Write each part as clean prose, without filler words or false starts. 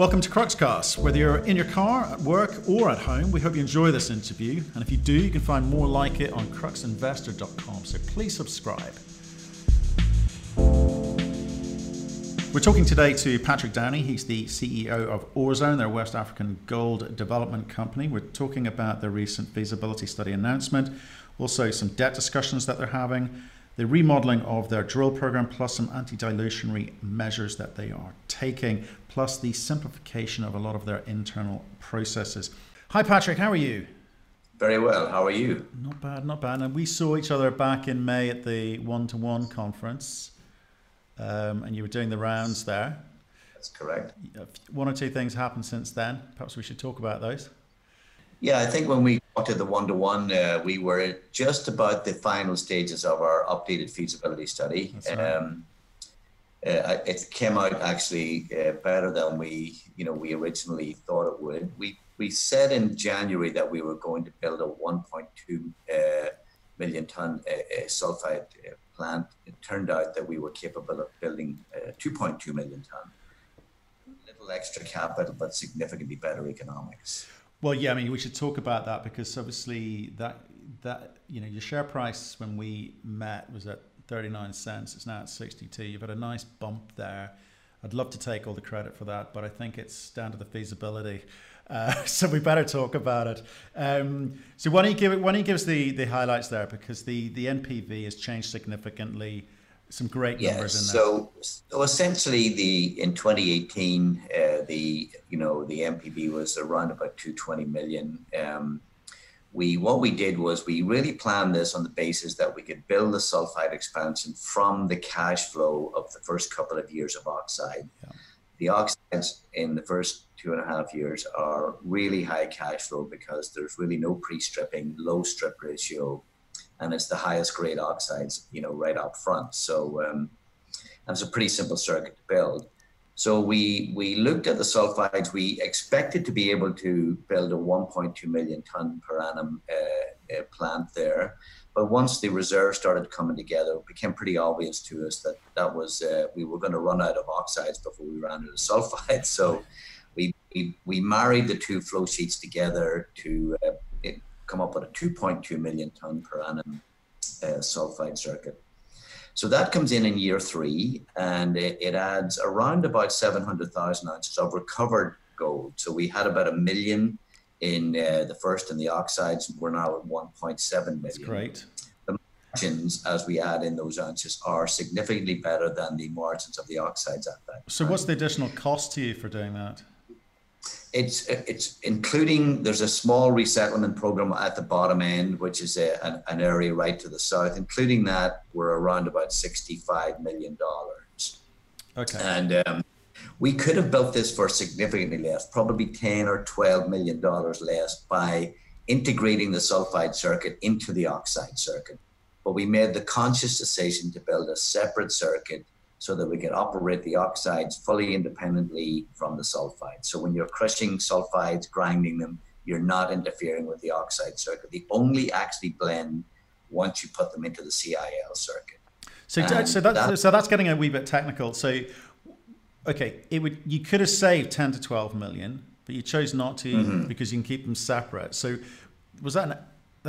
Welcome to CruxCast. Whether you're in your car, at work, or at home, we hope you enjoy this interview. And if you do, you can find more like it on cruxinvestor.com, so please subscribe. We're talking today to Patrick Downey. He's the CEO of Orezone, their West African gold development company. We're talking about their recent feasibility study announcement, also some debt discussions that they're having, the remodeling of their drill program, plus some anti-dilutionary measures that they are taking, plus the simplification of a lot of their internal processes. Hi Patrick, how are you? Very well, how are you? Not bad, not bad. And we saw each other back in May at the one-to-one conference, and you were doing the rounds there. That's correct. One or two things happened since then. Perhaps we should talk about those. Yeah, I think when we got to the one-to-one, we were at just about the final stages of our updated feasibility study. Right. It came out actually better than we originally thought it would. We said in January that we were going to build a 1.2 million ton sulfide plant. It turned out that we were capable of building 2.2 million ton. Little extra capital, but significantly better economics. Well, yeah, I mean, we should talk about that because obviously that your share price when we met was at 39 cents. It's now at 62. You've had a nice bump there. I'd love to take all the credit for that, but I think it's down to the feasibility. So we better talk about it. So why don't you give us the highlights there, because the NPV has changed significantly. Some great numbers in there. So essentially, in 2018, the NPV was around about 220 million. What we did was we really planned this on the basis that we could build the sulfide expansion from the cash flow of the first couple of years of oxide. Yeah. The oxides in the first 2.5 years are really high cash flow because there's really no pre-stripping, low strip ratio, and it's the highest grade oxides, right up front. So that's a pretty simple circuit to build. So we looked at the sulfides. We expected to be able to build a 1.2 million ton per annum plant there. But once the reserve started coming together, it became pretty obvious to us that was we were going to run out of oxides before we ran out of sulfides. So we married the two flow sheets together to come up with a 2.2 million ton per annum sulfide circuit. So that comes in year three, and it adds around about 700,000 ounces of recovered gold. So we had about 1 million in the first and the oxides. We're now at 1.7 million. That's great. The margins, as we add in those ounces, are significantly better than the margins of the oxides at that time. So what's the additional cost to you for doing that? It's including, there's a small resettlement program at the bottom end, which is an area right to the south. Including that, we're around about $65 million. Okay. And we could have built this for significantly less, probably $10 or $12 million less, by integrating the sulfide circuit into the oxide circuit. But we made the conscious decision to build a separate circuit so that we can operate the oxides fully independently from the sulfides. So when you're crushing sulfides, grinding them, you're not interfering with the oxide circuit. They only actually blend once you put them into the CIL circuit. So that's getting a wee bit technical. So, okay, you could have saved 10 to 12 million, but you chose not to because you can keep them separate. So that's got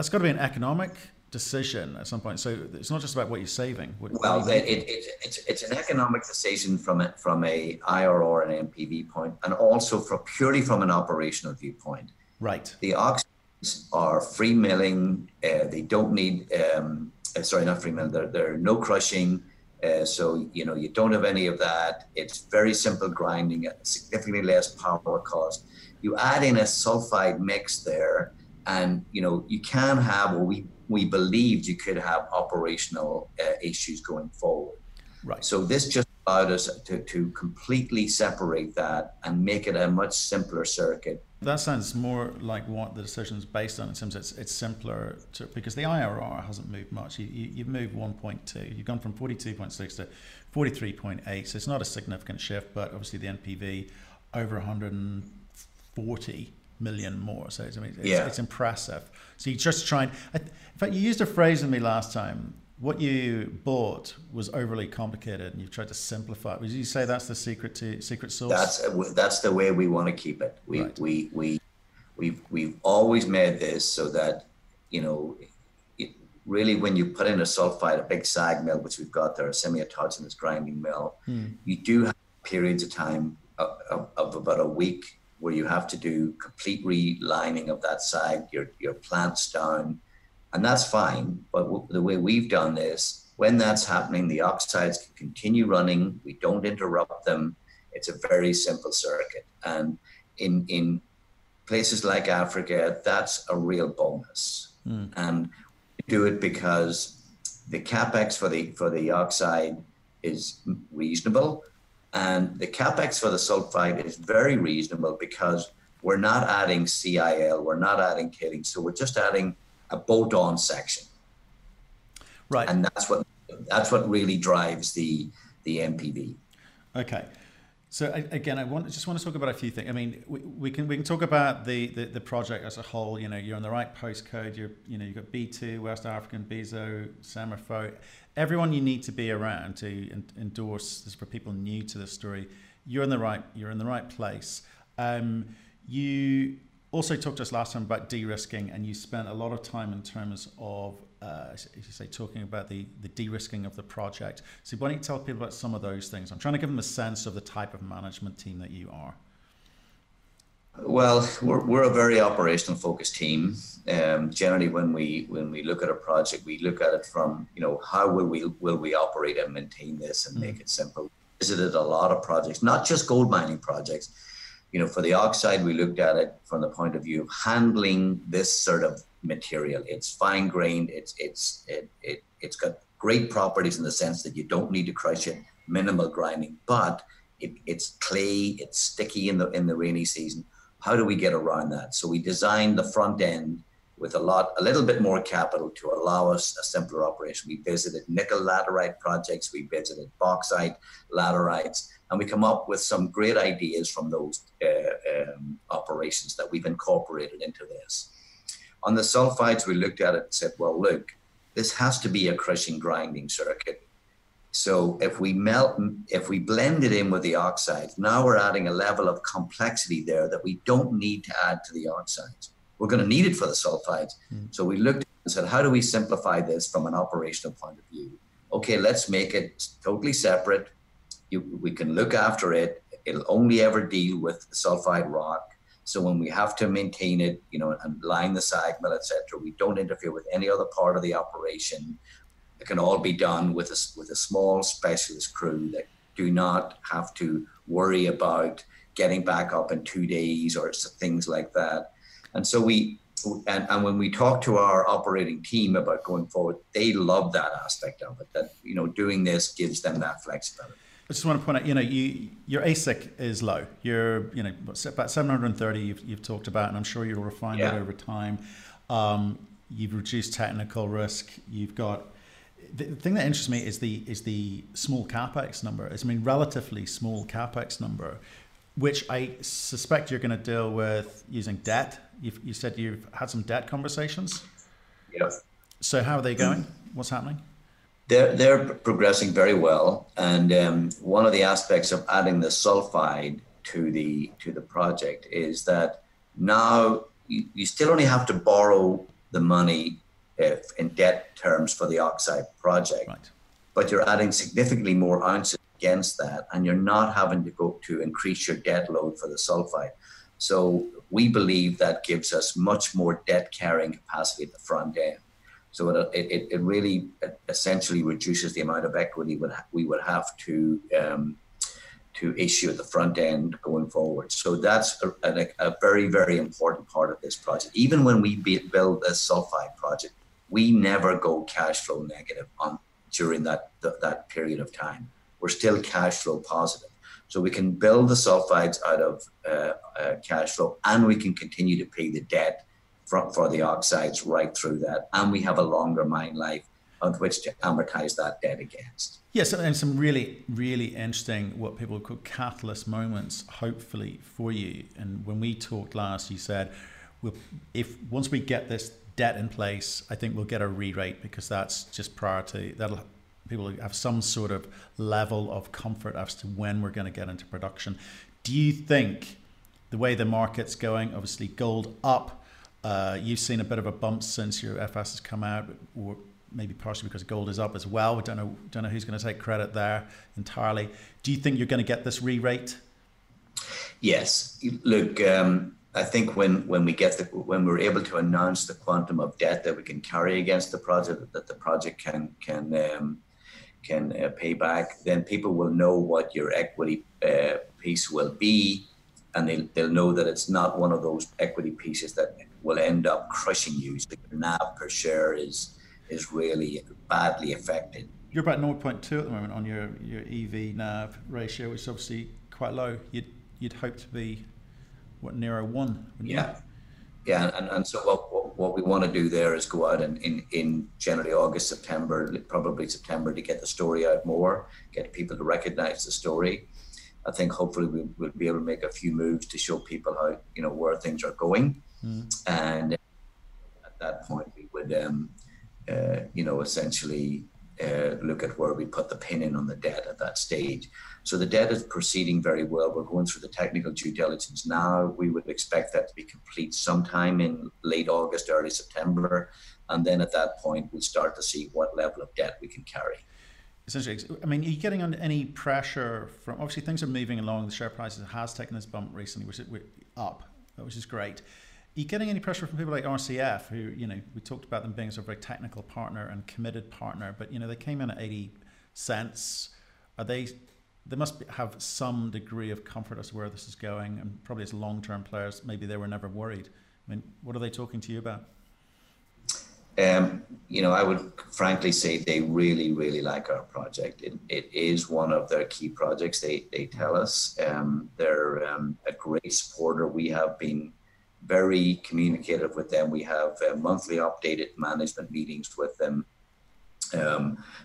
to be an economic decision at some point. So it's not just about what you're saving. Well, it's an economic decision from a IRR and NPV point, and also purely from an operational viewpoint. Right. The oxides are free milling. They don't need not free milling. There are no crushing. So you don't have any of that. It's very simple grinding at significantly less power cost. You add in a sulfide mix there, and you can have we believed you could have operational issues going forward. Right. So this just allowed us to completely separate that and make it a much simpler circuit. That sounds more like what the decision is based on. It seems it's simpler because the IRR hasn't moved much. You've moved 1.2. You've gone from 42.6 to 43.8. So it's not a significant shift, but obviously the NPV over 140 million more. So it's impressive. So you just try and, in fact, you used a phrase in me last time what you bought was overly complicated and you've tried to simplify it. Would you say that's the secret to secret sauce? That's the way we want to keep it. We've always made this so that, you know, it really, when you put in a sulfide, a big sag mill, which we've got there, a semi-autogenous in this grinding mill, you do have periods of time of about a week where you have to do complete relining of that sag, your plants down, and that's fine. But the way we've done this, when that's happening, the oxides can continue running. We don't interrupt them. It's a very simple circuit. And in places like Africa, that's a real bonus. And we do it because the capex for the oxide is reasonable, and the capex for the sulfide is very reasonable because we're not adding CIL, we're not adding kaolin, so we're just adding a bolt-on section, right? And that's what really drives the MPV. Okay, so again, I just want to talk about a few things. I mean, we can talk about the project as a whole. You know, you're on the right postcode. You've got B2, West African, Bizo, Samarfo, everyone you need to be around to endorse this for people new to the story. You're in the right place. You also talked to us last time about de-risking, and you spent a lot of time in terms of, if you say, talking about the de-risking of the project. So why don't you tell people about some of those things? I'm trying to give them a sense of the type of management team that you are. Well, we're a very operational focused team. Generally, when we look at a project, we look at it from, you know, how will we operate and maintain this and make it simple. Visited a lot of projects, not just gold mining projects. You know, for the oxide, we looked at it from the point of view of handling this sort of material. It's fine grained. It's got great properties in the sense that you don't need to crush it, minimal grinding, but it's clay. It's sticky in the rainy season. How do we get around that? So we designed the front end with a little bit more capital to allow us a simpler operation. We visited nickel laterite projects. We visited bauxite laterites. And we come up with some great ideas from those operations that we've incorporated into this. On the sulfides, we looked at it and said, well, look, this has to be a crushing grinding circuit. So if we blend it in with the oxides, now we're adding a level of complexity there that we don't need to add to the oxides. We're going to need it for the sulfides. So we looked and said, how do we simplify this from an operational point of view? Okay, let's make it totally separate. We can look after it. It'll only ever deal with sulfide rock. So when we have to maintain it, you know, and line the sag mill, etc., we don't interfere with any other part of the operation. It can all be done with a small specialist crew that do not have to worry about getting back up in 2 days or things like that. And so and when we talk to our operating team about going forward, they love that aspect of it. That, you know, doing this gives them that flexibility. I just want to point out, you know, your AISC is low. You're, you know, about 730. You've talked about, and I'm sure you'll refine that over time. You've reduced technical risk. You've got the thing that interests me is the small capex number. It's, I mean, relatively small capex number, which I suspect you're going to deal with using debt. You said you've had some debt conversations. Yes. So how are they going? What's happening? They're progressing very well, and one of the aspects of adding the sulfide to the project is that now you still only have to borrow the money in debt terms for the oxide project, right? But you're adding significantly more ounces against that, and you're not having to go to increase your debt load for the sulfide. So we believe that gives us much more debt carrying capacity at the front end. So it really essentially reduces the amount of equity we would have to issue at the front end going forward. So that's a very, very important part of this project. Even when we build a sulfide project, we never go cash flow negative during that period of time. We're still cash flow positive. So we can build the sulfides out of cash flow, and we can continue to pay the debt for the oxides right through that, and we have a longer mine life on which to amortize that debt against. Yes, and some really, really interesting what people would call catalyst moments, hopefully, for you. And when we talked last, you said, well, if once we get this debt in place, I think we'll get a re-rate, because that's just priority. That'll people have some sort of level of comfort as to when we're going to get into production. Do you think the way the market's going, obviously gold up, you've seen a bit of a bump since your FS has come out, or maybe partially because gold is up as well. We don't know who's going to take credit there entirely. Do you think you're going to get this re-rate? Yes. Look, I think when we're able to announce the quantum of debt that we can carry against the project, that the project can pay back, then people will know what your equity piece will be, and they'll know that it's not one of those equity pieces that will end up crushing you. So your NAV per share is really badly affected. You're about 0.2 at the moment on your EV NAV ratio, which is obviously quite low. You'd hope to be what, nearer one? Yeah, you? Yeah, and so what we want to do there is go out in generally August, September, probably September, to get the story out more, get people to recognise the story. I think hopefully we'll be able to make a few moves to show people how, you know, where things are going, and at that point we would you know, essentially look at where we put the pin in on the debt at that stage. So the debt is proceeding very well. We're going through the technical due diligence now. We would expect that to be complete sometime in late August, early September. And then at that point, we'll start to see what level of debt we can carry. Essentially, I mean, are you getting under any pressure from, obviously things are moving along, the share price has taken this bump recently, which is up, which is great. Are you getting any pressure from people like RCF, who, you know, we talked about them being a sort of very technical partner and committed partner, but, you know, they came in at 80 cents. Are they must have some degree of comfort as to where this is going, and probably as long-term players, maybe they were never worried. I mean, what are they talking to you about? You know, I would frankly say they really, really like our project. It is one of their key projects, they tell us. They're a great supporter. We have been very communicative with them. We have monthly updated management meetings with them.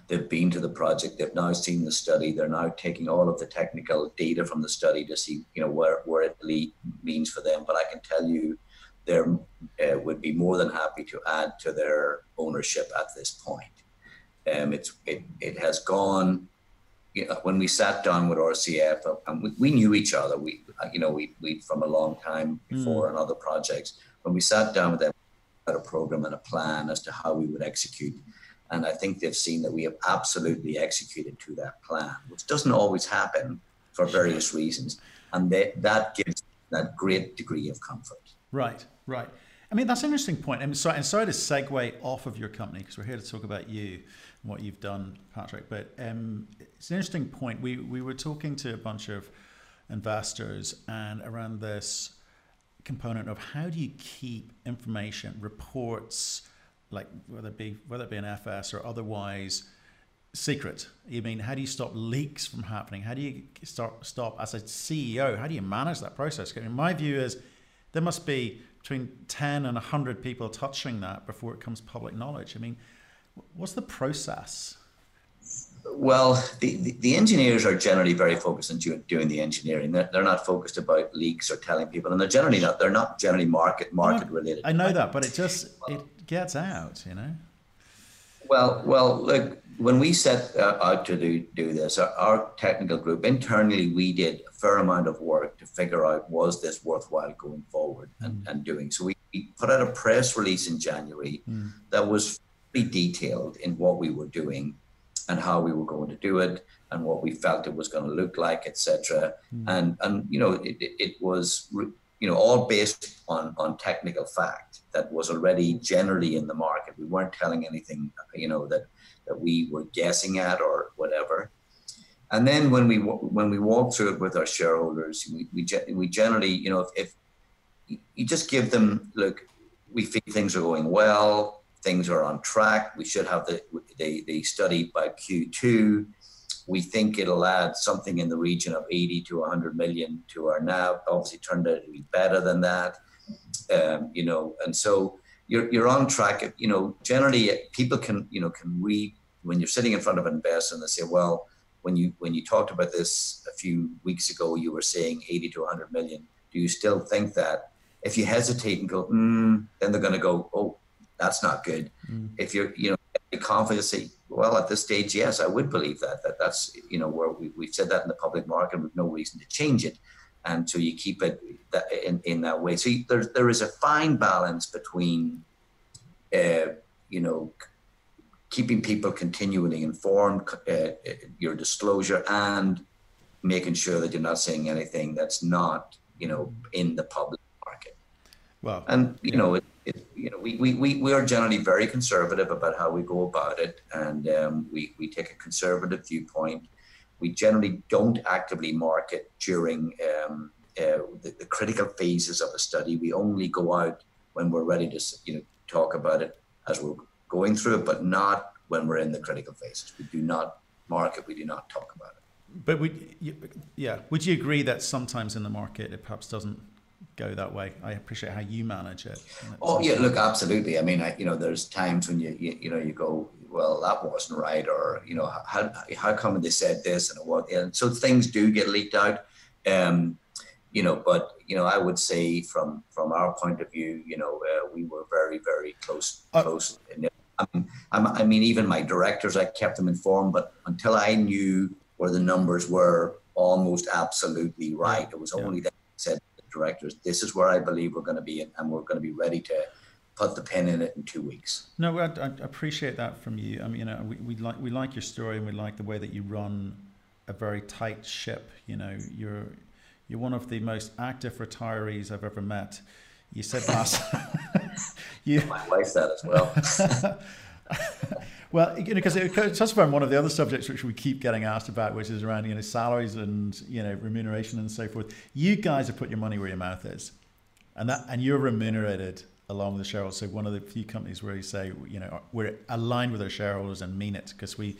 They've been to the project. They've now seen the study. They're now taking all of the technical data from the study to see, you know, where it means for them. But I can tell you, they would be more than happy to add to their ownership at this point. It has gone. You know, when we sat down with RCF, and we knew each other, we from a long time before on other projects. When we sat down with them, we had a program and a plan as to how we would execute. And I think they've seen that we have absolutely executed to that plan, which doesn't always happen for various reasons. And that gives that great degree of comfort. Right, right. I mean, that's an interesting point. I mean, sorry to segue off of your company, because we're here to talk about you and what you've done, Patrick, but it's an interesting point. We were talking to a bunch of investors and around this component of how do you keep information, reports, like whether it be an FS or otherwise, secret. I mean, how do you stop leaks from happening? How do you stop as a CEO, how do you manage that process? I mean, my view is there must be between 10 and 100 people touching that before it comes public knowledge. I mean, what's the process? Well, the engineers are generally very focused on doing the engineering. They're not focused about leaks or telling people, and they're not generally market related. I know that, but it gets out, you know. Well, look, when we set out to do this, our technical group, internally, we did a fair amount of work to figure out, was this worthwhile going forward and doing. So we put out a press release in January that was pretty detailed in what we were doing and how we were going to do it and what we felt it was going to look like, etc. And you know, it was, you know, all based on technical fact that was already generally in the market. We weren't telling anything, you know, that we were guessing at or whatever. And then when we walked through it with our shareholders, we generally, you know, if you just give them, look, we feel things are going well, things are on track, we should have the study by Q2. We think it'll add something in the region of 80 to 100 million to our NAV. Obviously turned out to be better than that, you know, and so you're on track. You know, generally people can read when you're sitting in front of an investor and they say, well, when you talked about this a few weeks ago, you were saying 80 to 100 million. Do you still think that? If you hesitate and go, then they're going to go, oh, That's not good. If you're, be confident to say, well, at this stage, yes, I would believe that's, where we've said that in the public market, we've no reason to change it. And so you keep it in that way. So there is a fine balance between, keeping people continually informed, your disclosure, and making sure that you're not saying anything that's not, in the public market. Well, and, we are generally very conservative about how we go about it. And we take a conservative viewpoint. We generally don't actively market during the critical phases of a study. We only go out when we're ready to talk about it as we're going through it, but not when we're in the critical phases. We do not market. We do not talk about it. But would you agree that sometimes in the market it perhaps doesn't go that way? I appreciate how you manage it. Oh yeah, look, absolutely. I mean, there's times when you go, well, that wasn't right, or how come they said this and what, and so things do get leaked out. But I would say from our point of view, we were very, very close. I mean, even my directors, I kept them informed, but until I knew where the numbers were almost absolutely right, it was only that I said to the directors, this is where I believe we're going to be, and we're going to be ready to put the pin in it in 2 weeks. No, I appreciate that from you. I mean, we like your story, and we like the way that you run a very tight ship. You're one of the most active retirees I've ever met. You said last. My wife said as well. Well, because it touches on one of the other subjects which we keep getting asked about, which is around salaries and remuneration and so forth. You guys have put your money where your mouth is, and you're remunerated along with the shareholders. So one of the few companies where you say we're aligned with our shareholders and mean it, because we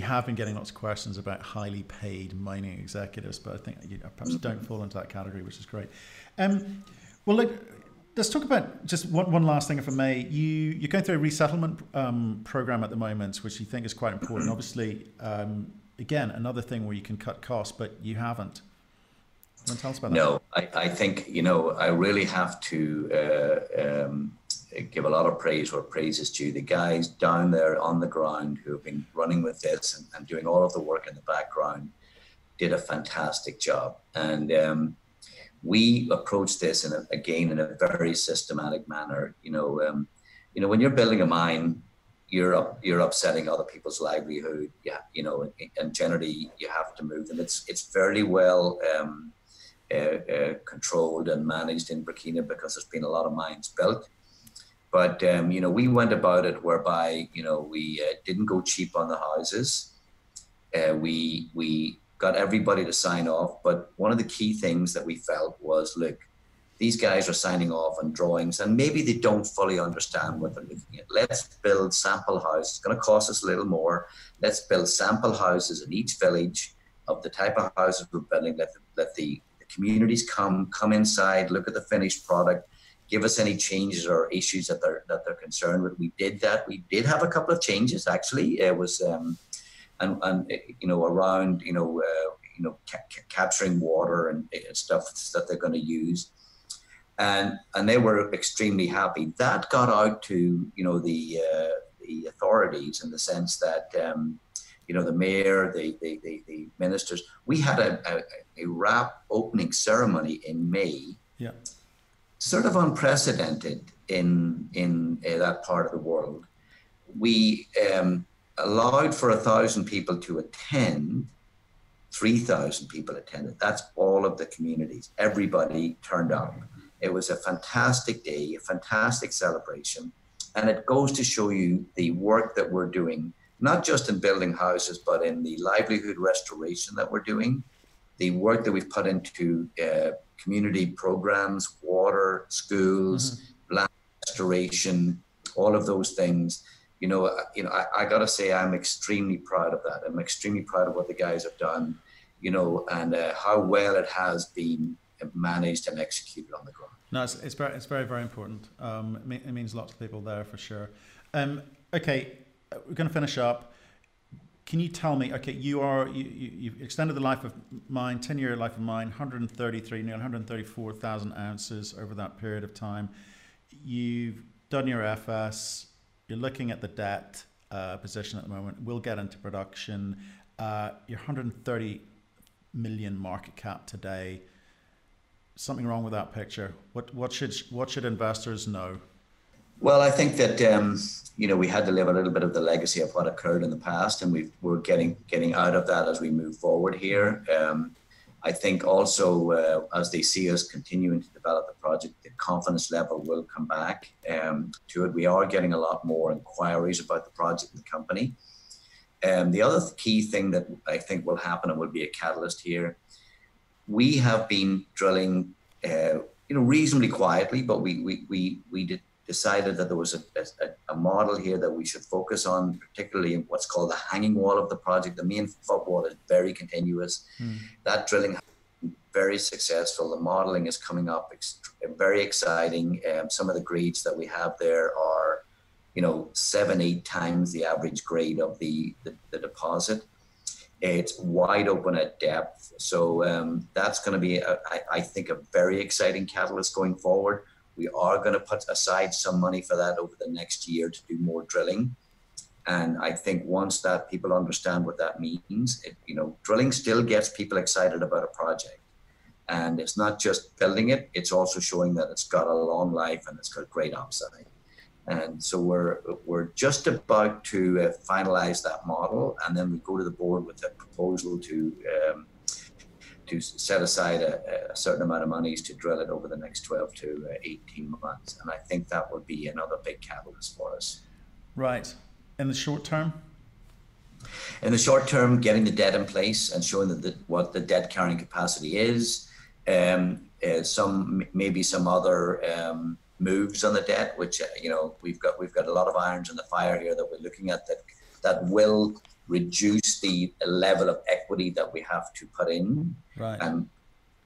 have been getting lots of questions about highly paid mining executives, but I think you perhaps don't fall into that category, which is great. Well, look, let's talk about just one last thing, if I may. You're going through a resettlement program at the moment, which you think is quite important. Obviously, again, another thing where you can cut costs, but you haven't. Don't tell us about that. No, I think, I really have to give a lot of praise where praise is due. The guys down there on the ground who have been running with this and doing all of the work in the background did a fantastic job. And we approached this in a very systematic manner. When you're building a mine, you're upsetting other people's livelihood. Yeah, and generally you have to move them. It's fairly well controlled and managed in Burkina, because there's been a lot of mines built. But, we went about it whereby, we didn't go cheap on the houses. We got everybody to sign off. But one of the key things that we felt was, look, these guys are signing off on drawings and maybe they don't fully understand what they're looking at. Let's build sample houses. It's going to cost us a little more. Let's build sample houses in each village of the type of houses we're building. Let the communities come inside, look at the finished product, give us any changes or issues that they're concerned with. We did that. We did have a couple of changes, actually. It was, around, capturing water and stuff that they're going to use. And they were extremely happy. That got out to, the authorities, in the sense that, the mayor, the ministers. We had a wrap opening ceremony in May. Yeah. Sort of unprecedented in that part of the world. We allowed for 1,000 people to attend. 3,000 people attended. That's all of the communities. Everybody turned up. It was a fantastic day, a fantastic celebration. And it goes to show you the work that we're doing, not just in building houses, but in the livelihood restoration that we're doing, the work that we've put into community programs, water, schools, land restoration, all of those things. I gotta say, I'm extremely proud of that. I'm extremely proud of what the guys have done, and how well it has been managed and executed on the ground. No, it's very, very important. It means lots of people there, for sure. Okay, we're gonna finish up. Can you tell me, okay, you've extended the life of mine, 10-year life of mine, 133, nearly 134,000 ounces over that period of time. You've done your FS, you're looking at the debt position at the moment, we'll get into production. Your 130 million market cap today, something wrong with that picture. What should investors know? Well, I think that we had to live a little bit of the legacy of what occurred in the past, and we're getting out of that as we move forward here. I think also as they see us continuing to develop the project, the confidence level will come back to it. We are getting a lot more inquiries about the project and the company. The other key thing that I think will happen and will be a catalyst here, we have been drilling, reasonably quietly, but we decided that there was a model here that we should focus on, particularly in what's called the hanging wall of the project. The main footwall is very continuous. Mm. That drilling has been very successful. The modeling is coming up, very exciting. Some of the grades that we have there are, 7-8 times the average grade of the deposit. It's wide open at depth. So that's going to be, I think, a very exciting catalyst going forward. We are going to put aside some money for that over the next year to do more drilling. And I think once that people understand what that means, drilling still gets people excited about a project. And it's not just building it, it's also showing that it's got a long life and it's got great upside. And so we're just about to finalize that model. And then we go to the board with a proposal to set aside a certain amount of monies to drill it over the next 12 to 18 months. And I think that would be another big catalyst for us. Right. In the short term? In the short term, getting the debt in place and showing that what the debt carrying capacity is. Maybe some other moves on the debt, which, we've got a lot of irons in the fire here that we're looking at that will reduce the level of equity that we have to put in. Right. And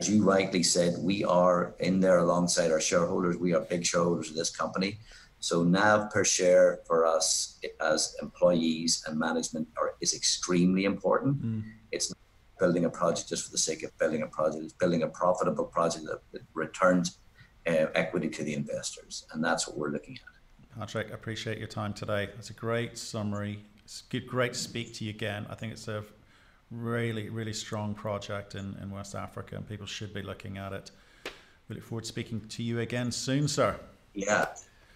as you rightly said, we are in there alongside our shareholders. We are big shareholders of this company. So NAV per share for us as employees and management is extremely important. Mm. It's not building a project just for the sake of building a project. It's building a profitable project that returns equity to the investors. And that's what we're looking at. Patrick, I appreciate your time today. That's a great summary. It's great to speak to you again. I think it's a really, really strong project in West Africa, and people should be looking at it. We look forward to speaking to you again soon, sir. Yeah,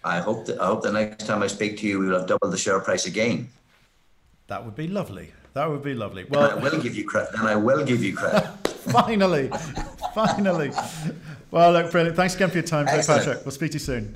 I hope the next time I speak to you, we will have doubled the share price again. That would be lovely. That would be lovely. Well, and I will give you credit. Finally, finally. Well, look, brilliant. Thanks again for your time, Patrick. We'll speak to you soon.